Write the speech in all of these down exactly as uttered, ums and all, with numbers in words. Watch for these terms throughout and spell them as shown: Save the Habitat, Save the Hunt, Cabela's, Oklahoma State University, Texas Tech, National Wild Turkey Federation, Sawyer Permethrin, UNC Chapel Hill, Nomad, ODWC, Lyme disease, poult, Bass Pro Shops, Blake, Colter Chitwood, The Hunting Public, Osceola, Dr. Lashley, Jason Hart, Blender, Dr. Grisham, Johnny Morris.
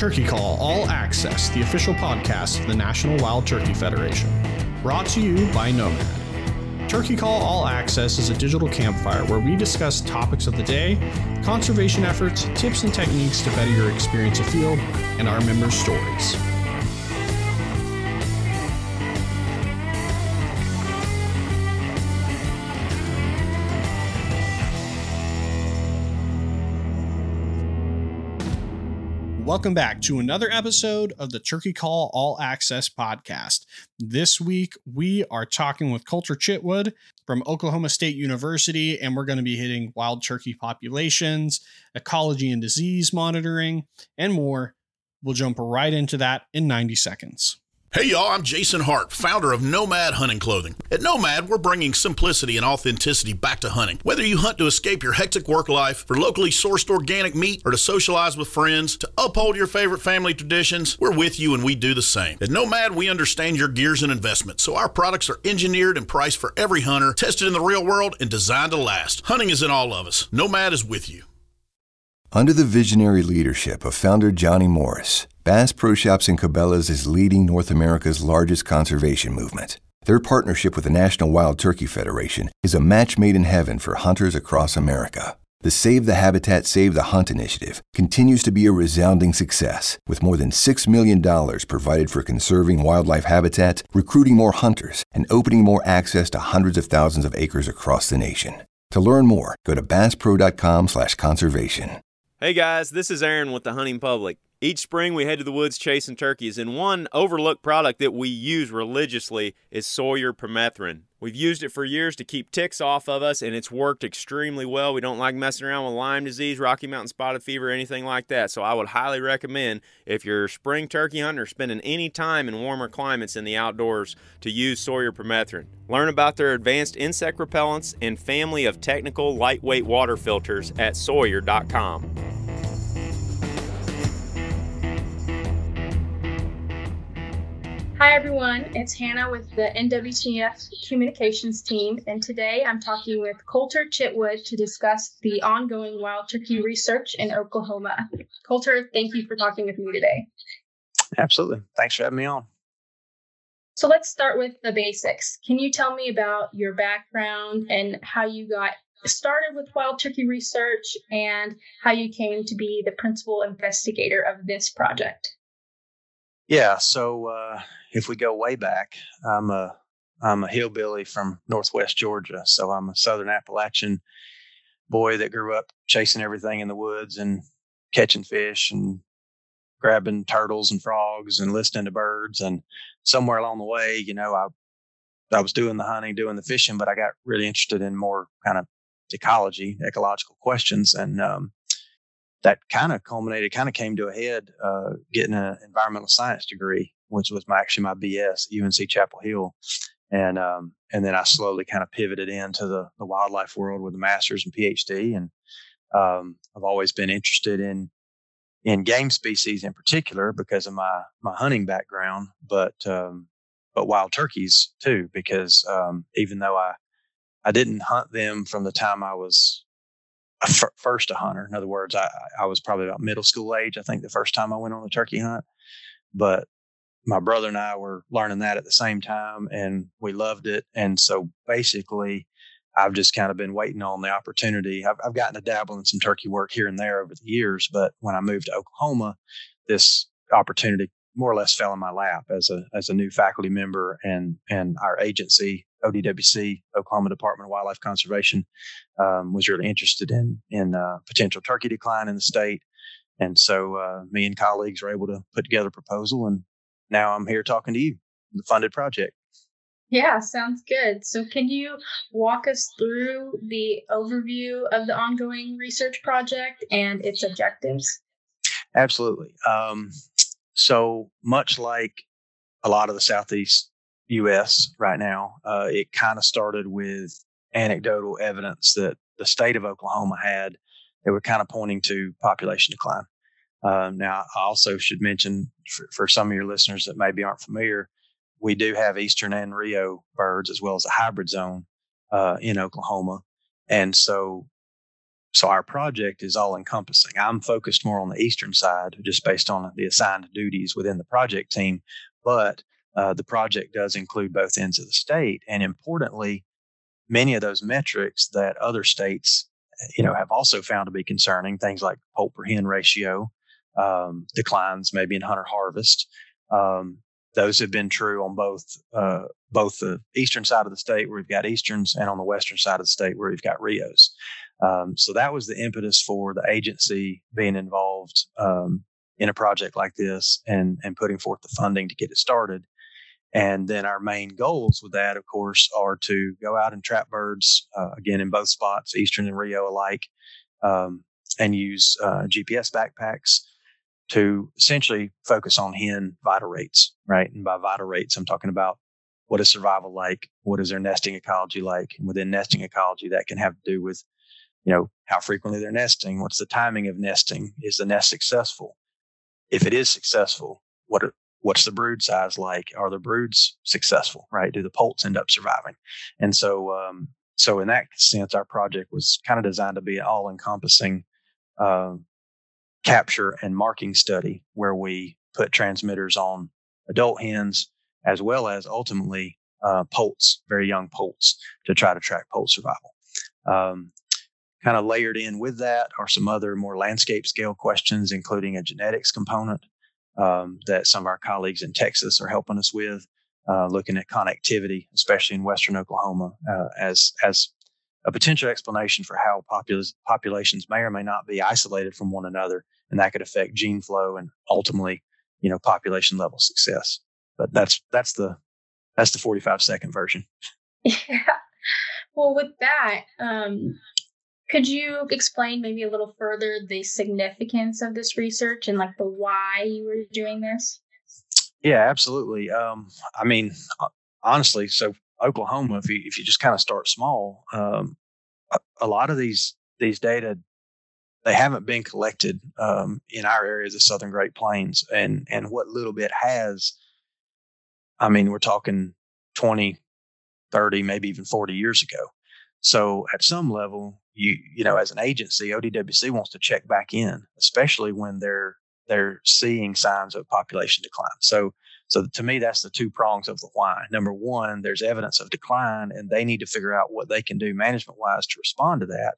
Turkey Call All Access, the official podcast of the National Wild Turkey Federation. Brought to you by Nomad. Turkey Call All Access is a digital campfire where we discuss topics of the day, conservation efforts, tips and techniques to better your experience afield, and our members' stories. Welcome back to another episode of the Turkey Call All Access podcast. This week, we are talking with Colter Chitwood from Oklahoma State University, and we're going to be hitting wild turkey populations, ecology and disease monitoring, and more. We'll jump right into that in ninety seconds. Hey y'all, I'm Jason Hart, founder of Nomad Hunting Clothing. At Nomad, we're bringing simplicity and authenticity back to hunting. Whether you hunt to escape your hectic work life, for locally sourced organic meat, or to socialize with friends, to uphold your favorite family traditions, we're with you and we do the same. At Nomad, we understand your gears and investments, so our products are engineered and priced for every hunter, tested in the real world, and designed to last. Hunting is in all of us. Nomad is with you. Under the visionary leadership of founder Johnny Morris, Bass Pro Shops and Cabela's is leading North America's largest conservation movement. Their partnership with the National Wild Turkey Federation is a match made in heaven for hunters across America. The Save the Habitat, Save the Hunt initiative continues to be a resounding success, with more than six million dollars provided for conserving wildlife habitat, recruiting more hunters, and opening more access to hundreds of thousands of acres across the nation. To learn more, go to bass pro dot com slash conservation. Hey guys, this is Aaron with The Hunting Public. Each spring we head to the woods chasing turkeys, and one overlooked product that we use religiously is Sawyer Permethrin. We've used it for years to keep ticks off of us, and it's worked extremely well. We don't like messing around with Lyme disease, Rocky Mountain spotted fever, anything like that. So I would highly recommend, if you're a spring turkey hunter spending any time in warmer climates in the outdoors, to use Sawyer Permethrin. Learn about their advanced insect repellents and family of technical lightweight water filters at sawyer dot com. Hi everyone, it's Hannah with the N W T F communications team, and today I'm talking with Colter Chitwood to discuss the ongoing wild turkey research in Oklahoma. Colter, thank you for talking with me today. Absolutely. Thanks for having me on. So let's start with the basics. Can you tell me about your background and how you got started with wild turkey research and how you came to be the principal investigator of this project? Yeah, so uh, if we go way back, I'm a I'm a hillbilly from Northwest Georgia. So I'm a Southern Appalachian boy that grew up chasing everything in the woods and catching fish and grabbing turtles and frogs and listening to birds. And somewhere along the way, you know, I I was doing the hunting, doing the fishing, but I got really interested in more kind of ecology, ecological questions, and um, that kind of culminated, kind of came to a head, uh, getting an environmental science degree, which was my, actually my B S at U N C Chapel Hill. And, um, and then I slowly kind of pivoted into the, the wildlife world with a master's and PhD. And, um, I've always been interested in, in game species in particular because of my, my hunting background, but, um, but wild turkeys too, because, um, even though I, I didn't hunt them from the time I was first a hunter. In other words, I, I was probably about middle school age, I think, the first time I went on a turkey hunt. But my brother and I were learning that at the same time, and we loved it. And so basically, I've just kind of been waiting on the opportunity. I've, I've gotten to dabble in some turkey work here and there over the years, but when I moved to Oklahoma, this opportunity more or less fell in my lap as a as a new faculty member, and and our agency, O D W C, Oklahoma Department of Wildlife Conservation, um, was really interested in in uh, potential turkey decline in the state, and so uh, me and colleagues were able to put together a proposal, and now I'm here talking to you, the funded project. Yeah, sounds good. So can you walk us through the overview of the ongoing research project and its objectives? Absolutely. Um, so much like a lot of the Southeast U S right now, uh, it kind of started with anecdotal evidence that the state of Oklahoma had that were kind of pointing to population decline. Uh, now, I also should mention for, for some of your listeners that maybe aren't familiar, we do have eastern and Rio birds as well as a hybrid zone uh, in Oklahoma. And so So our project is all encompassing. I'm focused more on the eastern side, just based on the assigned duties within the project team. But uh, the project does include both ends of the state. And importantly, many of those metrics that other states, you know, have also found to be concerning, things like poult per hen ratio, um, declines maybe in hunter harvest. Um, those have been true on both uh, both the eastern side of the state where we've got Easterns and on the western side of the state where we've got R I Os. Um, so that was the impetus for the agency being involved um, in a project like this and, and putting forth the funding to get it started. And then our main goals with that, of course, are to go out and trap birds, uh, again, in both spots, Eastern and Rio alike, um, and use uh, G P S backpacks to essentially focus on hen vital rates, right? And by vital rates, I'm talking about what is survival like, what is their nesting ecology like, and within nesting ecology, that can have to do with, you know, how frequently they're nesting, what's the timing of nesting, is the nest successful? If it is successful, what are, what's the brood size like? Are the broods successful, right? Do the poults end up surviving? And so, um, so in that sense, our project was kind of designed to be an all-encompassing uh, capture and marking study where we put transmitters on adult hens as well as ultimately uh, poults, very young poults, to try to track poult survival. Um, Kind of layered in with that are some other more landscape scale questions, including a genetics component um, that some of our colleagues in Texas are helping us with, uh, looking at connectivity, especially in western Oklahoma, uh, as as a potential explanation for how popul- populations may or may not be isolated from one another, and that could affect gene flow and ultimately, you know, population level success. But that's that's the that's the forty-five second version. Yeah. Well, with that. Um... Could you explain maybe a little further the significance of this research and like the why you were doing this? Yeah, absolutely. Um, I mean, honestly, so Oklahoma, if you if you just kind of start small, um, a, a lot of these these data, they haven't been collected um, in our area of the Southern Great Plains, and and what little bit has, I mean, we're talking twenty, thirty, maybe even forty years ago. So at some level, you you know, as an agency, O D W C wants to check back in, especially when they're they're seeing signs of population decline. So so to me, that's the two prongs of the why. Number one, there's evidence of decline, and they need to figure out what they can do management-wise to respond to that.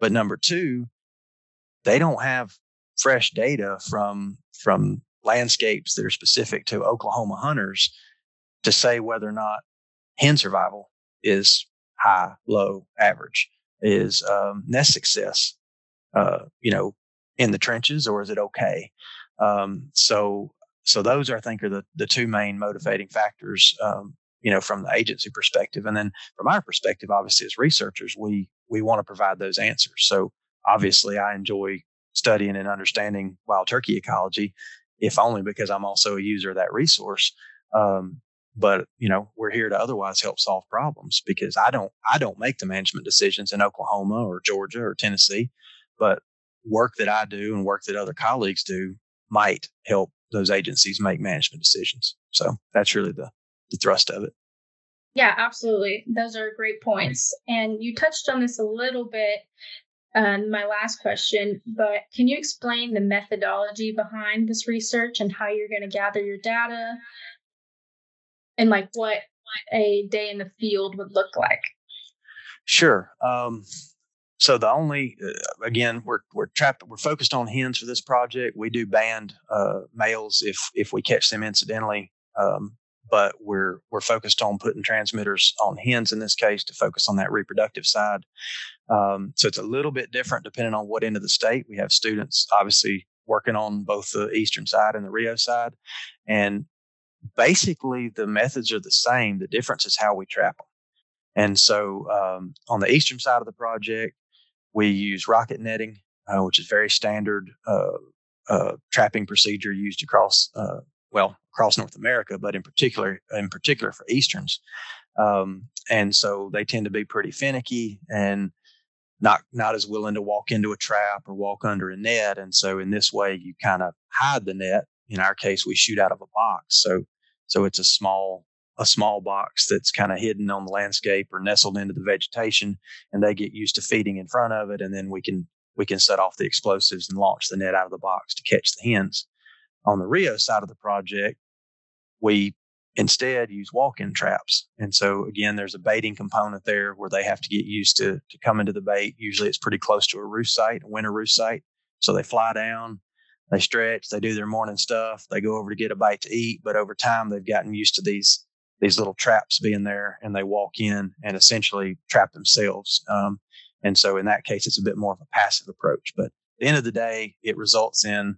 But number two, they don't have fresh data from from landscapes that are specific to Oklahoma hunters to say whether or not hen survival is high, low, average, is um, nest success, uh, you know, in the trenches, or is it okay? Um, so, so those I think are the the two main motivating factors, um, you know, from the agency perspective, and then from our perspective, obviously as researchers, we we want to provide those answers. So obviously, I enjoy studying and understanding wild turkey ecology, if only because I'm also a user of that resource. Um, But, you know, we're here to otherwise help solve problems, because I don't I don't make the management decisions in Oklahoma or Georgia or Tennessee. But work that I do and work that other colleagues do might help those agencies make management decisions. So that's really the, the thrust of it. Yeah, absolutely. Those are great points. And you touched on this a little bit in my last question, but can you explain the methodology behind this research and how you're going to gather your data? And like what, what a day in the field would look like. Sure. Um, so the only uh, again we're we're trapped. We're focused on hens for this project. We do band uh, males if if we catch them incidentally, um, but we're we're focused on putting transmitters on hens in this case to focus on that reproductive side. Um, so it's a little bit different depending on what end of the state. We have students obviously working on both the eastern side and the Rio side, and basically, the methods are the same. The difference is how we trap them. And so um, on the eastern side of the project, we use rocket netting, uh, which is very standard uh, uh, trapping procedure used across, uh, well, across North America, but in particular, in particular for Easterns. Um, and so they tend to be pretty finicky and not not as willing to walk into a trap or walk under a net. And so in this way, you kind of hide the net. In our case, we shoot out of a box. So so it's a small a small box that's kind of hidden on the landscape or nestled into the vegetation, and they get used to feeding in front of it. And then we can we can set off the explosives and launch the net out of the box to catch the hens. On the Rio side of the project, we instead use walk-in traps. And so again, there's a baiting component there where they have to get used to to come into the bait. Usually it's pretty close to a roost site, a winter roost site. So they fly down, they stretch, they do their morning stuff, they go over to get a bite to eat. But over time, they've gotten used to these these little traps being there, and they walk in and essentially trap themselves. Um, and so in that case, it's a bit more of a passive approach. But at the end of the day, it results in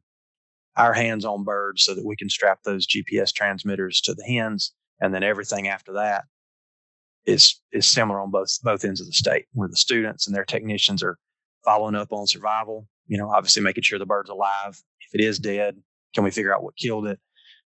our hands on birds so that we can strap those G P S transmitters to the hens. And then everything after that is is similar on both both ends of the state, where the students and their technicians are following up on survival, you know, obviously making sure the bird's alive. If it is dead, can we figure out what killed it?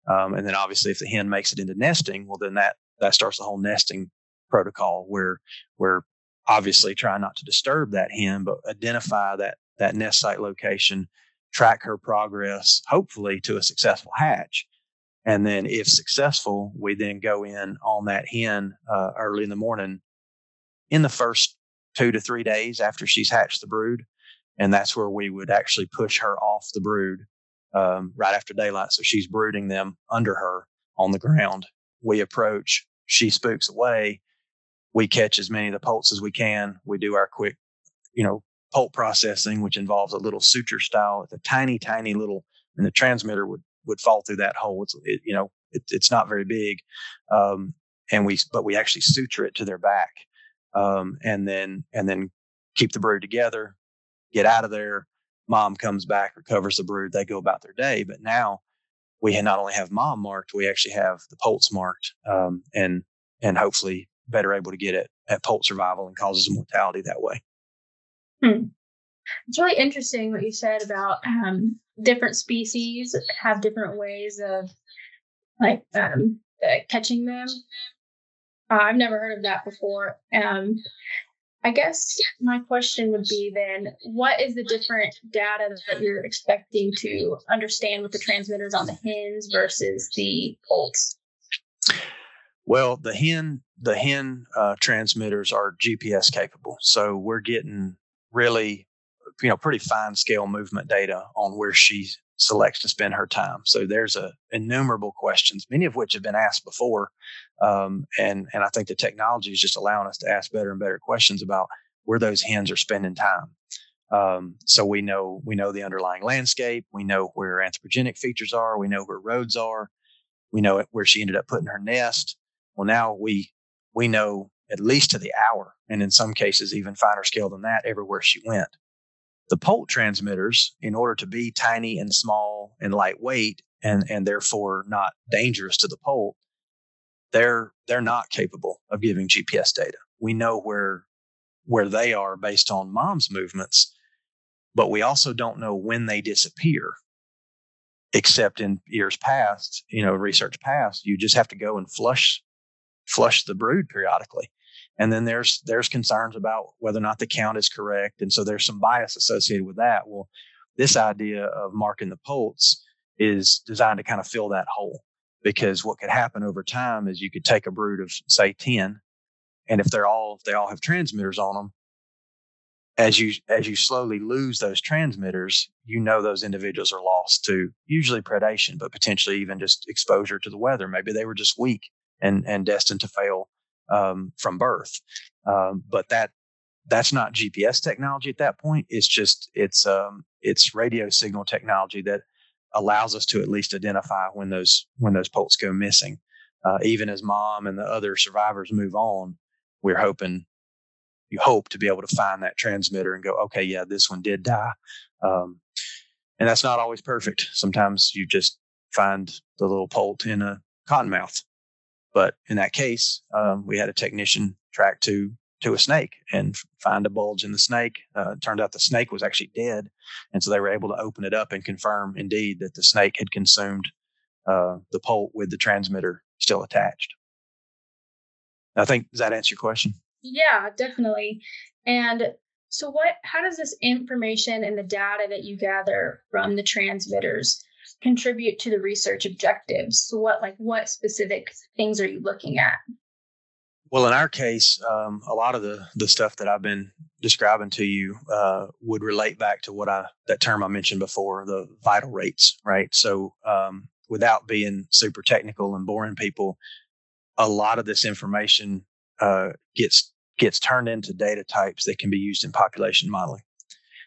Um, and then obviously if the hen makes it into nesting, well, then that that starts the whole nesting protocol where we're obviously trying not to disturb that hen, but identify that that nest site location, track her progress, hopefully to a successful hatch. And then if successful, we then go in on that hen uh, early in the morning in the first two to three days after she's hatched the brood. And that's where we would actually push her off the brood um, right after daylight. So she's brooding them under her on the ground. We approach, she spooks away. We catch as many of the poults as we can. We do our quick, you know, poult processing, which involves a little suture style. It's a tiny, tiny little, and the transmitter would, would fall through that hole. It's, it, you know, it, it's not very big. Um, and we, but we actually suture it to their back. Um, and then, and then keep the brood together, get out of there. Mom comes back, recovers the brood. They go about their day. But now we not only have mom marked, we actually have the poults marked, um, and, and hopefully better able to get it at poult survival and causes mortality that way. Hmm. It's really interesting what you said about um, different species have different ways of like um, uh, catching them. Uh, I've never heard of that before. Um, I guess my question would be then, what is the different data that you're expecting to understand with the transmitters on the hens versus the poults? Well, the hen the hen uh, transmitters are G P S capable, so we're getting really, you know, pretty fine scale movement data on where she selects to spend her time. So there's a innumerable questions, many of which have been asked before. Um, and, and I think the technology is just allowing us to ask better and better questions about where those hens are spending time. Um, so we know, we know the underlying landscape. We know where anthropogenic features are. We know where roads are. We know where she ended up putting her nest. Well, now we, we know at least to the hour, and in some cases, even finer scale than that, everywhere she went. The poult transmitters, in order to be tiny and small and lightweight and, and therefore not dangerous to the poult, they're they're not capable of giving G P S data. We know where where they are based on mom's movements, but we also don't know when they disappear. Except in years past, you know, research past, you just have to go and flush flush the brood periodically. And then there's there's concerns about whether or not the count is correct. And so there's some bias associated with that. Well, this idea of marking the poults is designed to kind of fill that hole, because what could happen over time is you could take a brood of, say, ten, and if they're all if they all have transmitters on them, as you as you slowly lose those transmitters, you know those individuals are lost to usually predation, but potentially even just exposure to the weather. Maybe they were just weak and and destined to fail um, from birth. Um, but that, that's not G P S technology at that point. It's just, it's, um, it's radio signal technology that allows us to at least identify when those, when those poults go missing. Uh, even as mom and the other survivors move on, we're hoping, you hope to be able to find that transmitter and go, okay, yeah, this one did die. Um, and that's not always perfect. Sometimes you just find the little poult in a cottonmouth. But in that case, um, we had a technician track to to a snake and find a bulge in the snake. Uh, it turned out the snake was actually dead. And so they were able to open it up and confirm, indeed, that the snake had consumed uh, the poult with the transmitter still attached. I think, does that answer your question? Yeah, definitely. And so what? How does this information and the data that you gather from the transmitters contribute to the research objectives? So what, like, what specific things are you looking at? Well, in our case, um, a lot of the, the stuff that I've been describing to you uh, would relate back to what I, that term I mentioned before, the vital rates, right? So um, without being super technical and boring people, a lot of this information uh, gets gets turned into data types that can be used in population modeling.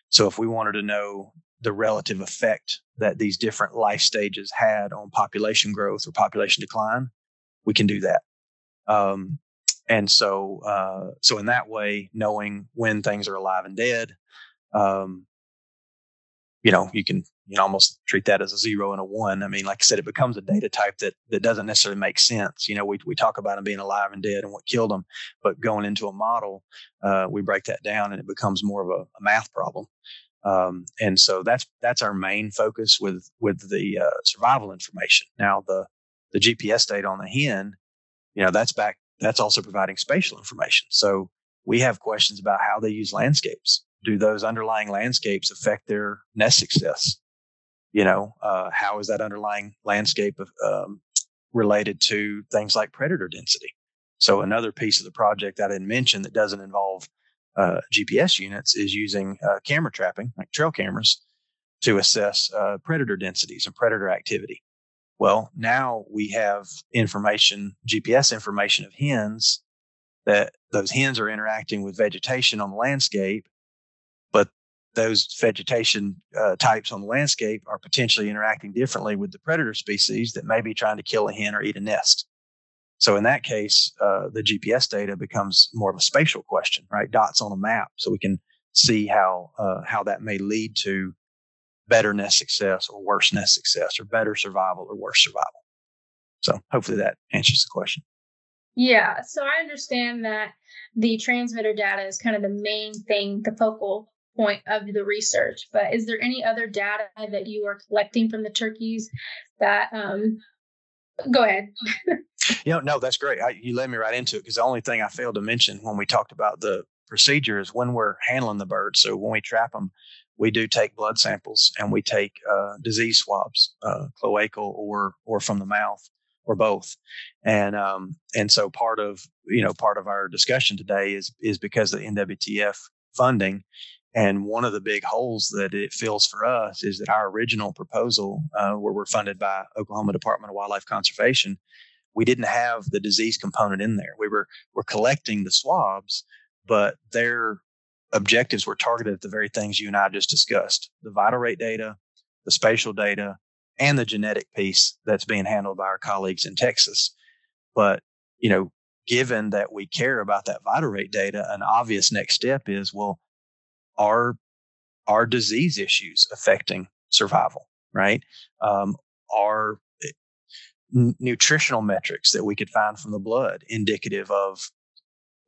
So if we wanted to know the relative effect that these different life stages had on population growth or population decline, we can do that. Um, and so, uh, so in that way, knowing when things are alive and dead, um, you know, you can, you know, almost treat that as a zero and a one. I mean, like I said, it becomes a data type that, that doesn't necessarily make sense. You know, we, we talk about them being alive and dead and what killed them, but going into a model, uh, we break that down and it becomes more of a, a math problem. Um, and so that's, that's our main focus with, with the, uh, survival information. Now the, the G P S data on the hen, you know, that's back, that's also providing spatial information. So we have questions about how they use landscapes. Do those underlying landscapes affect their nest success? You know, uh, how is that underlying landscape of, um, related to things like predator density? So another piece of the project I didn't mention that doesn't involve uh, G P S units is using uh, camera trapping, like trail cameras, to assess uh, predator densities and predator activity. Well, now we have information, G P S information of hens, that those hens are interacting with vegetation on the landscape, but those vegetation uh, types on the landscape are potentially interacting differently with the predator species that may be trying to kill a hen or eat a nest. So in that case, uh, the G P S data becomes more of a spatial question, right? Dots on a map, so we can see how uh, how that may lead to better nest success or worse nest success, or better survival or worse survival. So hopefully that answers the question. Yeah. So I understand that the transmitter data is kind of the main thing, the focal point of the research, but is there any other data that you are collecting from the turkeys that, um, go ahead. you know, no, that's great. I, you led me right into it, because the only thing I failed to mention when we talked about the procedure is when we're handling the birds. So when we trap them, we do take blood samples and we take uh, disease swabs, uh, cloacal or or from the mouth or both. And um, and so part of you know part of our discussion today is is because of the N W T F funding, and one of the big holes that it fills for us is that our original proposal, uh, where we're funded by Oklahoma Department of Wildlife Conservation, we didn't have the disease component in there. We were we're collecting the swabs, but they're objectives were targeted at the very things you and I just discussed, the vital rate data, the spatial data, and the genetic piece that's being handled by our colleagues in Texas. But, you know, given that we care about that vital rate data, an obvious next step is, well, are, are disease issues affecting survival, right? Um, are n- nutritional metrics that we could find from the blood indicative of,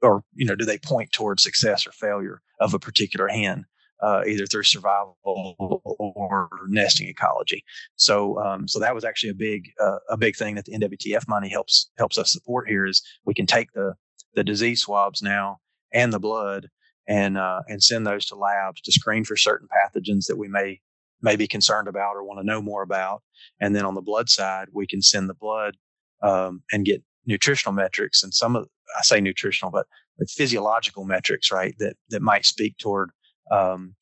or, you know, do they point towards success or failure of a particular hen, uh, either through survival or nesting ecology? So, um, so that was actually a big, uh, a big thing that the N W T F money helps helps us support here is we can take the the disease swabs now and the blood and uh, and send those to labs to screen for certain pathogens that we may may be concerned about or want to know more about. And then on the blood side, we can send the blood um, and get nutritional metrics and some of I say nutritional, but the physiological metrics, right, that that might speak toward um,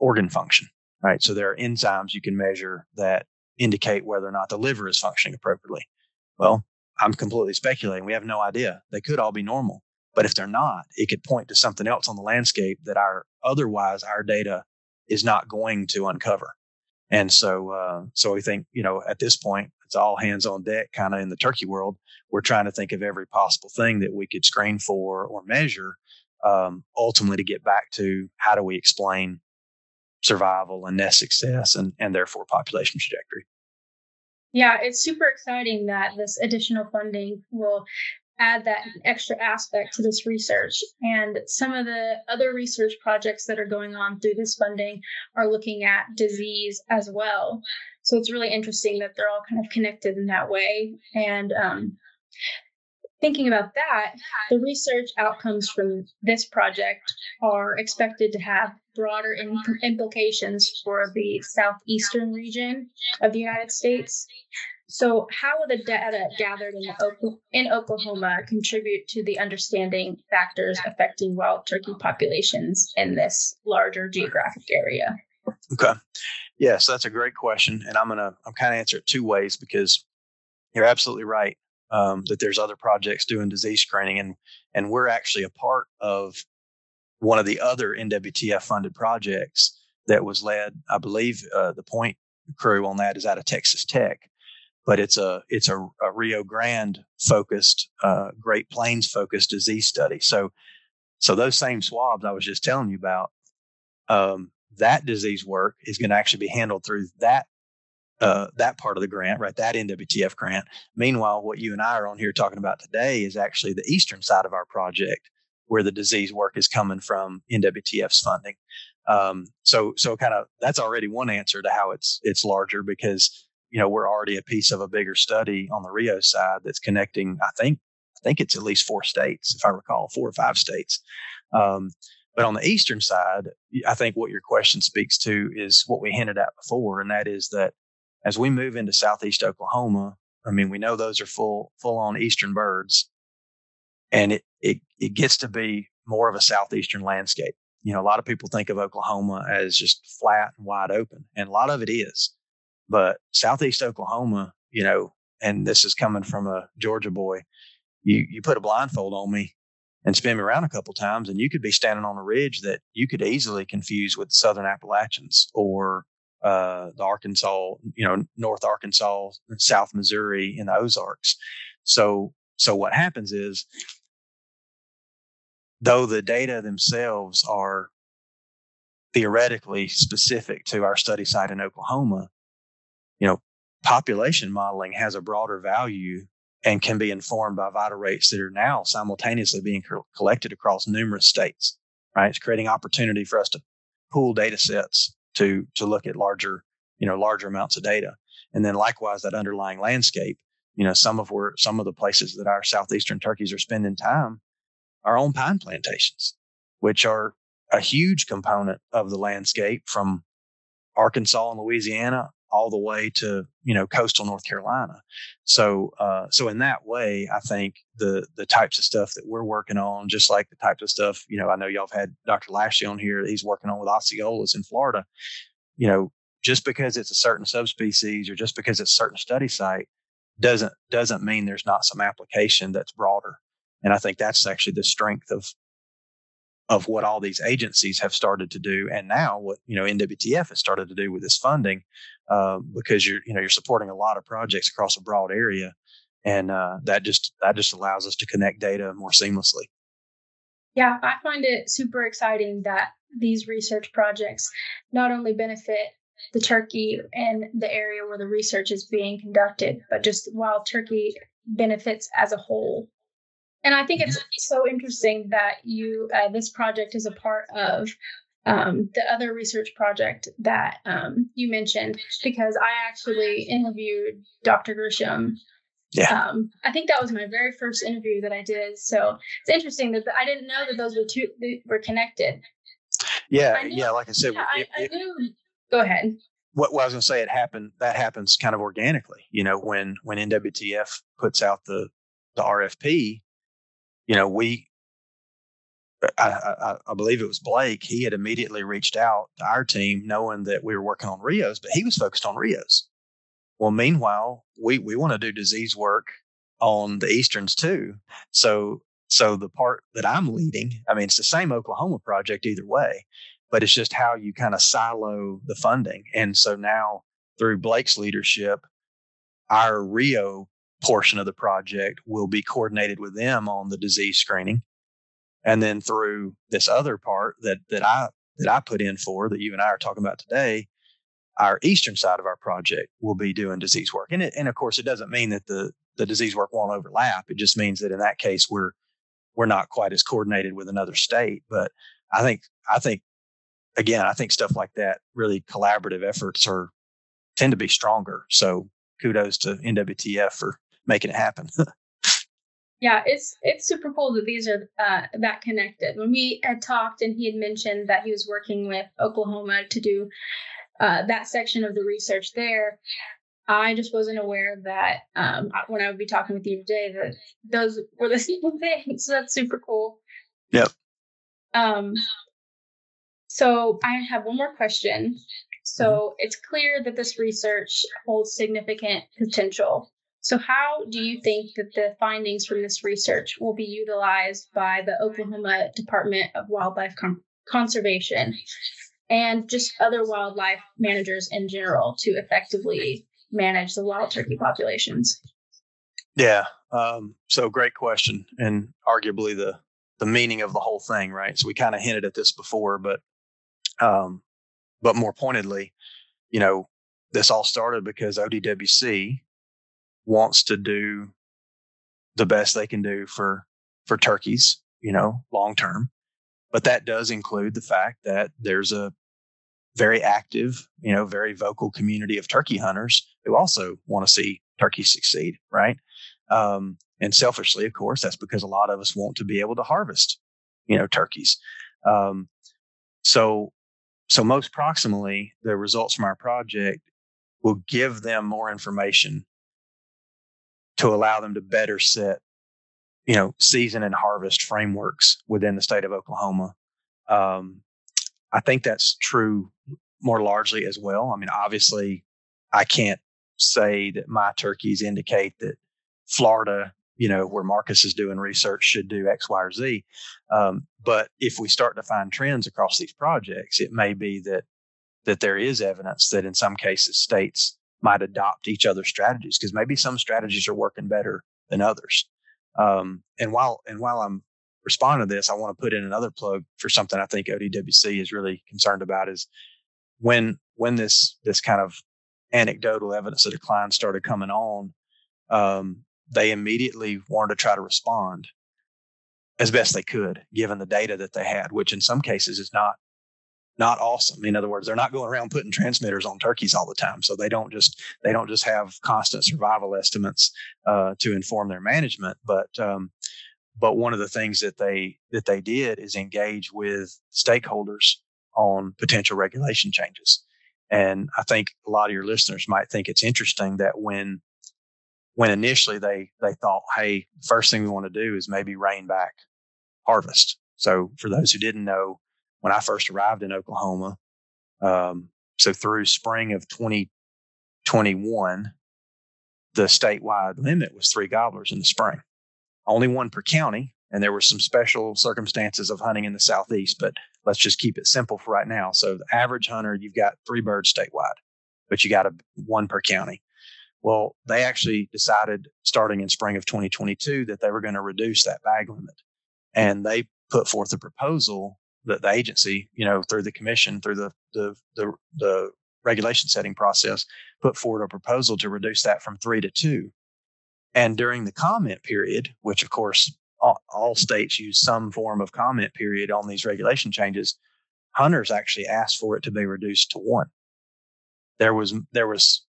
organ function, right? So there are enzymes you can measure that indicate whether or not the liver is functioning appropriately. Well, I'm completely speculating. We have no idea. They could all be normal, but if they're not, it could point to something else on the landscape that our otherwise our data is not going to uncover. And so, uh, so we think, you know, at this point, it's all hands on deck kind of in the turkey world. We're trying to think of every possible thing that we could screen for or measure, um, ultimately to get back to how do we explain survival and nest success and, and therefore population trajectory. Yeah, it's super exciting that this additional funding will add that extra aspect to this research. And some of the other research projects that are going on through this funding are looking at disease as well. So it's really interesting that they're all kind of connected in that way. And um, thinking about that, the research outcomes from this project are expected to have broader in- implications for the southeastern region of the United States. So how will the data gathered in, o- in Oklahoma contribute to the understanding factors affecting wild turkey populations in this larger geographic area? Okay. Yeah, so that's a great question. And I'm going to I'm kind of answer it two ways, because you're absolutely right um, that there's other projects doing disease screening. And, and we're actually a part of one of the other N W T F-funded projects that was led, I believe uh, the point crew on that is out of Texas Tech. But it's a it's a, a Rio Grande focused, uh, Great Plains focused disease study. So, so those same swabs I was just telling you about, um, that disease work is going to actually be handled through that uh, that part of the grant, right? That N W T F grant. Meanwhile, what you and I are on here talking about today is actually the eastern side of our project, where the disease work is coming from N W T F's funding. Um, so, so kind of that's already one answer to how it's it's larger, because, you know, we're already a piece of a bigger study on the Rio side that's connecting, I think, I think it's at least four states, if I recall, four or five states. Um, but on the eastern side, I think what your question speaks to is what we hinted at before, and that is that as we move into southeast Oklahoma, I mean, we know those are full, full-on eastern birds, and it it it gets to be more of a southeastern landscape. You know, a lot of people think of Oklahoma as just flat and wide open, and a lot of it is. But southeast Oklahoma, you know, and this is coming from a Georgia boy, you you put a blindfold on me and spin me around a couple times, and you could be standing on a ridge that you could easily confuse with Southern Appalachians or uh, the Arkansas, you know, North Arkansas, South Missouri, and the Ozarks. So, so what happens is, though the data themselves are theoretically specific to our study site in Oklahoma, you know, population modeling has a broader value and can be informed by vital rates that are now simultaneously being co- collected across numerous states, right? It's creating opportunity for us to pool data sets to, to look at larger, you know, larger amounts of data. And then likewise, that underlying landscape, you know, some of where, some of the places that our southeastern turkeys are spending time are on pine plantations, which are a huge component of the landscape from Arkansas and Louisiana all the way to, you know, coastal North Carolina. So, uh, so in that way, I think the the types of stuff that we're working on, just like the types of stuff, you know, I know y'all have had Doctor Lashley on here. He's working on with Osceolas in Florida. You know, just because it's a certain subspecies or just because it's a certain study site doesn't doesn't mean there's not some application that's broader. And I think that's actually the strength of of what all these agencies have started to do, and now what, you know, N W T F has started to do with this funding, uh, because you're, you know, you're supporting a lot of projects across a broad area, and uh, that just that just allows us to connect data more seamlessly. Yeah, I find it super exciting that these research projects not only benefit the turkey and the area where the research is being conducted, but just wild turkey benefits as a whole. And I think it's so interesting that you uh, this project is a part of um, the other research project that um, you mentioned, because I actually interviewed Doctor Grisham. Yeah. Um, I think that was my very first interview that I did. So it's interesting that I didn't know that those were two were connected. Yeah. Knew, yeah. Like I said, yeah, it, I, it, I knew. Go ahead. What, what I was going to say, it happened. That happens kind of organically. You know, when when N W T F puts out the the R F P. You know, we, I, I, I believe it was Blake, he had immediately reached out to our team knowing that we were working on Rios, but he was focused on Rios. Well, meanwhile, we, we want to do disease work on the Easterns too. So, so the part that I'm leading, I mean, it's the same Oklahoma project either way, but it's just how you kind of silo the funding. And so now through Blake's leadership, our Rio portion of the project will be coordinated with them on the disease screening, and then through this other part that that I that I put in for that you and I are talking about today, our eastern side of our project will be doing disease work. And it, and of course, it doesn't mean that the the disease work won't overlap. It just means that in that case, we're we're not quite as coordinated with another state. But I think I think again, I think stuff like that, really collaborative efforts are tend to be stronger. So kudos to N W T F for making it happen. Yeah, it's it's super cool that these are uh, that connected. When we had talked and he had mentioned that he was working with Oklahoma to do uh, that section of the research there, I just wasn't aware that um, when I would be talking with you today that those were the same things. So that's super cool. Yep. Um. So I have one more question. So it's clear that this research holds significant potential. So how do you think that the findings from this research will be utilized by the Oklahoma Department of Wildlife Com- Conservation and just other wildlife managers in general to effectively manage the wild turkey populations? Yeah, um, so great question, and arguably the the meaning of the whole thing, right? So we kind of hinted at this before, but um, but more pointedly, you know, this all started because O D W C wants to do the best they can do for for turkeys, you know, long term. But that does include the fact that there's a very active, you know, very vocal community of turkey hunters who also want to see turkeys succeed, right? Um, and selfishly, of course, that's because a lot of us want to be able to harvest, you know, turkeys. Um, so, so most proximally, the results from our project will give them more information to allow them to better set, you know, season and harvest frameworks within the state of Oklahoma. Um, I think that's true more largely as well. I mean, obviously, I can't say that my turkeys indicate that Florida, you know, where Marcus is doing research, should do X, Y, or Z. Um, but if we start to find trends across these projects, it may be that that there is evidence that in some cases states might adopt each other's strategies, because maybe some strategies are working better than others. Um, and while and while I'm responding to this, I want to put in another plug for something I think O D W C is really concerned about is when when this this kind of anecdotal evidence of decline started coming on, um, they immediately wanted to try to respond as best they could, given the data that they had, which in some cases is not not awesome. In other words, they're not going around putting transmitters on turkeys all the time. So they don't just they don't just have constant survival estimates uh, to inform their management. But um, but one of the things that they that they did is engage with stakeholders on potential regulation changes. And I think a lot of your listeners might think it's interesting that when when initially they they thought, hey, the first thing we want to do is maybe rein back harvest. So for those who didn't know, when I first arrived in Oklahoma, um, so through spring of twenty twenty-one, the statewide limit was three gobblers in the spring, only one per county. And there were some special circumstances of hunting in the southeast, but let's just keep it simple for right now. So the average hunter, you've got three birds statewide, but you got a one per county. Well, they actually decided starting in spring of twenty twenty-two that they were going to reduce that bag limit. And they put forth a proposal that the agency, you know, through the commission, through the, the the the regulation setting process, put forward a proposal to reduce that from three to two. And during the comment period, which of course all, all states use some form of comment period on these regulation changes, hunters actually asked for it to be reduced to one. There was there was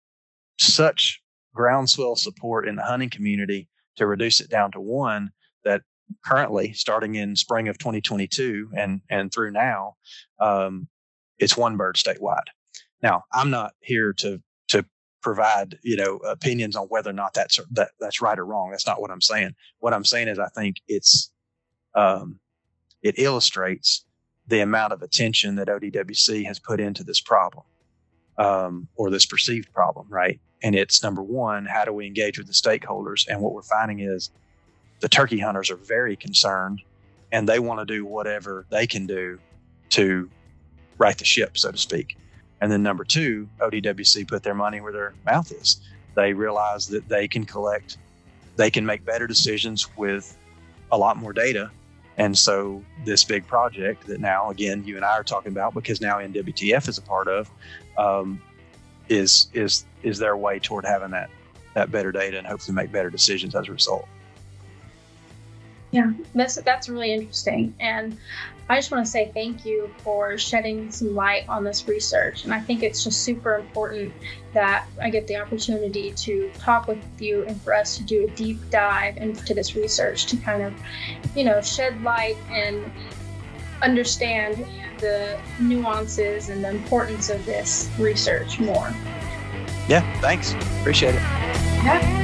such groundswell support in the hunting community to reduce it down to one that currently, starting in spring of twenty twenty-two and and through now, um, it's one bird statewide. Now, I'm not here to to provide, you know, opinions on whether or not that's that, that's right or wrong. That's not what I'm saying. What I'm saying is I think it's um, it illustrates the amount of attention that O D W C has put into this problem, um, or this perceived problem, right? And it's number one, how do we engage with the stakeholders? And what we're finding is the turkey hunters are very concerned, and they want to do whatever they can do to right the ship, so to speak. And then number two, O D W C put their money where their mouth is. They realize that they can collect, they can make better decisions with a lot more data. And so this big project that now, again, you and I are talking about, because now N W T F is a part of, um, is is is their way toward having that that better data and hopefully make better decisions as a result. Yeah, that's, that's really interesting. And I just want to say thank you for shedding some light on this research. And I think it's just super important that I get the opportunity to talk with you and for us to do a deep dive into this research to kind of, you know, shed light and understand the nuances and the importance of this research more. Yeah, thanks. Appreciate it. Yeah.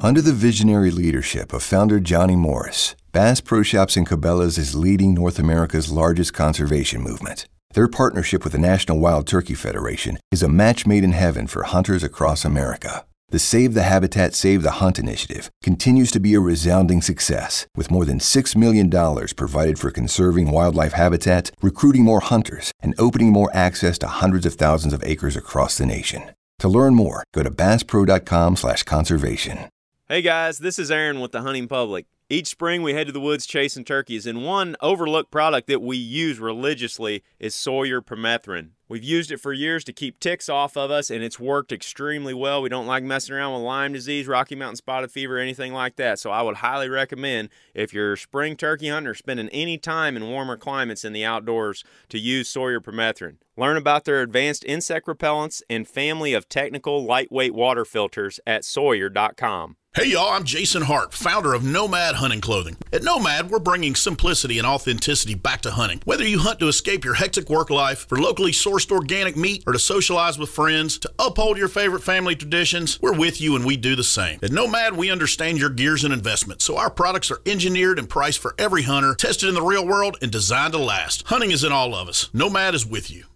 Under the visionary leadership of founder Johnny Morris, Bass Pro Shops and Cabela's is leading North America's largest conservation movement. Their partnership with the National Wild Turkey Federation is a match made in heaven for hunters across America. The Save the Habitat, Save the Hunt initiative continues to be a resounding success, with more than six million dollars provided for conserving wildlife habitat, recruiting more hunters, and opening more access to hundreds of thousands of acres across the nation. To learn more, go to bass pro dot com slash conservation. Hey guys, this is Aaron with The Hunting Public. Each spring we head to the woods chasing turkeys, and one overlooked product that we use religiously is Sawyer Permethrin. We've used it for years to keep ticks off of us, and it's worked extremely well. We don't like messing around with Lyme disease, Rocky Mountain spotted fever, anything like that. So I would highly recommend, if you're a spring turkey hunter spending any time in warmer climates in the outdoors, to use Sawyer Permethrin. Learn about their advanced insect repellents and family of technical lightweight water filters at sawyer dot com. Hey y'all, I'm Jason Hart, founder of Nomad Hunting Clothing. At Nomad, we're bringing simplicity and authenticity back to hunting. Whether you hunt to escape your hectic work life, for locally sourced organic meat, or to socialize with friends, to uphold your favorite family traditions, we're with you and we do the same. At Nomad, we understand your gears and investments, so our products are engineered and priced for every hunter, tested in the real world, and designed to last. Hunting is in all of us. Nomad is with you.